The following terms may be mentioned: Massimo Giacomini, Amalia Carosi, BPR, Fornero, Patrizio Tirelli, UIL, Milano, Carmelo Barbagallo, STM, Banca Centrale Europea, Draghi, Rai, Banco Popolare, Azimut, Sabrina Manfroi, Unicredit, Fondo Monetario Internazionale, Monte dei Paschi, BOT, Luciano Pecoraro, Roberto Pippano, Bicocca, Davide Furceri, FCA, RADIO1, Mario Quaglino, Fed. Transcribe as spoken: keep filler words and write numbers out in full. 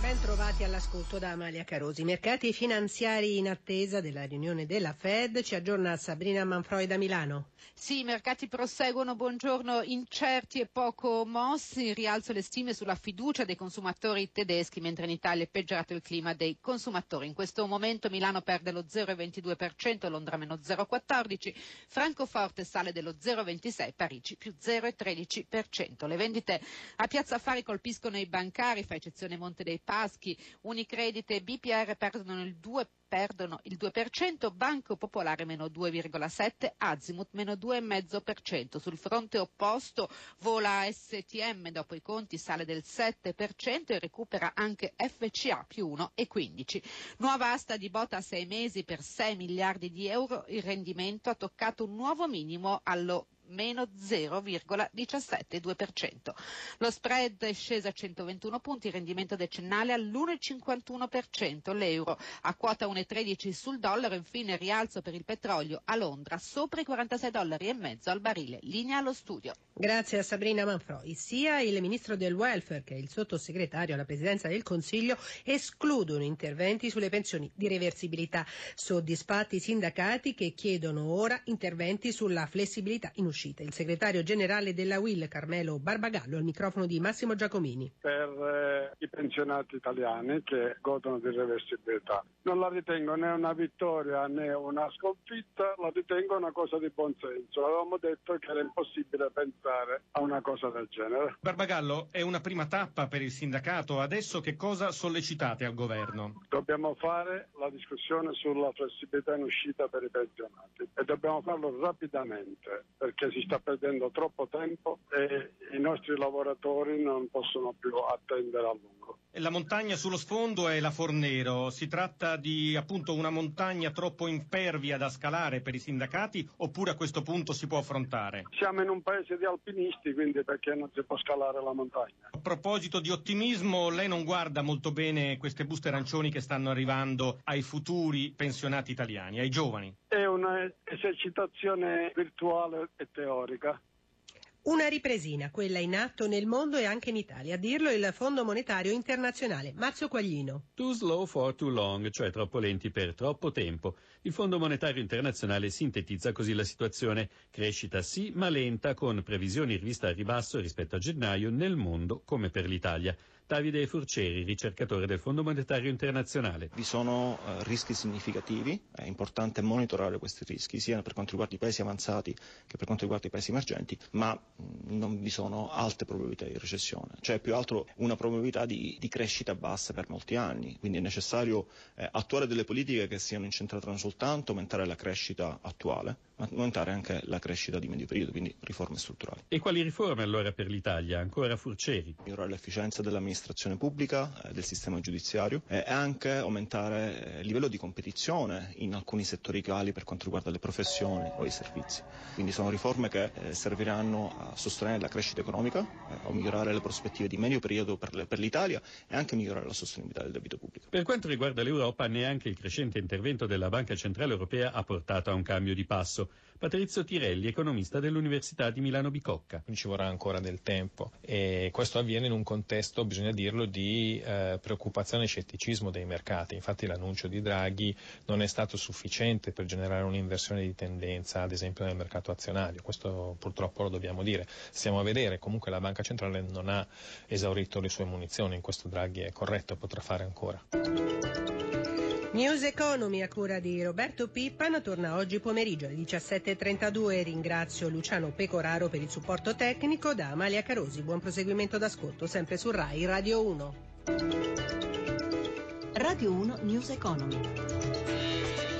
Ben trovati all'ascolto da Amalia Carosi. Mercati finanziari in attesa della riunione della Fed. Ci aggiorna Sabrina Manfroi da Milano. Sì, i mercati proseguono, buongiorno, incerti e poco mossi, in rialzo le stime sulla fiducia dei consumatori tedeschi, mentre in Italia è peggiorato il clima dei consumatori. In questo momento Milano perde lo zero virgola ventidue per cento, Londra meno zero virgola quattordici per cento, Francoforte sale dello zero virgola ventisei per cento, Parigi più zero virgola tredici per cento. Le vendite a Piazza Affari colpiscono i bancari, fa eccezione Monte dei Paschi, Unicredit e B P R perdono il due per cento. Perdono il due per cento, Banco Popolare meno due virgola sette per cento, Azimut meno due virgola cinque per cento. Sul fronte opposto vola S T M, dopo i conti sale del sette per cento e recupera anche F C A più uno virgola quindici per cento. Nuova asta di BOT a sei mesi per sei miliardi di euro, il rendimento ha toccato un nuovo minimo allo meno zero virgola uno sette due per cento. Lo spread è sceso a centoventuno punti, il rendimento decennale all'uno virgola cinquantuno per cento, l'euro a quota uno virgola tredici sul dollaro, infine rialzo per il petrolio a Londra sopra i quarantasei dollari e mezzo al barile. Linea allo studio. Grazie a Sabrina Manfroi. Sia il ministro del welfare che il sottosegretario alla presidenza del Consiglio escludono interventi sulle pensioni di reversibilità. Soddisfatti i sindacati che chiedono ora interventi sulla flessibilità in uscita. Il segretario generale della U I L, Carmelo Barbagallo, al microfono di Massimo Giacomini. Per eh, i pensionati italiani che godono di reversibilità. Non la ritengo né una vittoria né una sconfitta, la ritengo una cosa di buonsenso. Avevamo detto che era impossibile pensare a una cosa del genere. Barbagallo, è una prima tappa per il sindacato. Adesso che cosa sollecitate al governo? Dobbiamo fare la discussione sulla flessibilità in uscita per i pensionati e dobbiamo farlo rapidamente perché si sta perdendo troppo tempo e i nostri lavoratori non possono più attendere a lungo. La montagna sullo sfondo è la Fornero. Si tratta di appunto una montagna troppo impervia da scalare per i sindacati oppure a questo punto si può affrontare? Siamo in un paese di alpinisti, quindi perché non si può scalare la montagna? A proposito di ottimismo, lei non guarda molto bene queste buste arancioni che stanno arrivando ai futuri pensionati italiani, ai giovani? È un'esercitazione virtuale e teorica. Una ripresina, quella in atto nel mondo e anche in Italia, a dirlo il Fondo Monetario Internazionale. Mario Quaglino. Too slow for too long, cioè troppo lenti per troppo tempo. Il Fondo Monetario Internazionale sintetizza così la situazione. Crescita sì, ma lenta, con previsioni in rivista al ribasso rispetto a gennaio nel mondo come per l'Italia. Davide Furceri, ricercatore del Fondo Monetario Internazionale. Vi sono eh, rischi significativi, è importante monitorare questi rischi, sia per quanto riguarda i paesi avanzati che per quanto riguarda i paesi emergenti, ma mh, non vi sono alte probabilità di recessione, cioè più altro una probabilità di, di crescita bassa per molti anni, quindi è necessario eh, attuare delle politiche che siano incentrate non soltanto aumentare la crescita attuale, ma aumentare anche la crescita di medio periodo, quindi riforme strutturali. E quali riforme allora per l'Italia? Ancora Furceri. Migliorare l'efficienza dell'amministrazione amministrazione pubblica, eh, del sistema giudiziario e anche aumentare eh, il livello di competizione in alcuni settori chiave per quanto riguarda le professioni o i servizi. Quindi sono riforme che eh, serviranno a sostenere la crescita economica, eh, a migliorare le prospettive di medio periodo per, le, per l'Italia e anche migliorare la sostenibilità del debito pubblico. Per quanto riguarda l'Europa, neanche il crescente intervento della Banca Centrale Europea ha portato a un cambio di passo. Patrizio Tirelli, economista dell'Università di Milano Bicocca. Ci vorrà ancora del tempo e questo avviene in un contesto, bisogna dirlo, di eh, preoccupazione e scetticismo dei mercati. Infatti l'annuncio di Draghi non è stato sufficiente per generare un'inversione di tendenza, ad esempio nel mercato azionario. Questo purtroppo lo dobbiamo dire. Stiamo a vedere, comunque la Banca Centrale non ha esaurito le sue munizioni, in questo Draghi è corretto, potrà fare ancora. News Economy a cura di Roberto Pippano torna oggi pomeriggio alle diciassette e trentadue. Ringrazio Luciano Pecoraro per il supporto tecnico. Da Amalia Carosi, buon proseguimento d'ascolto sempre su Rai Radio uno. Radio uno News Economy.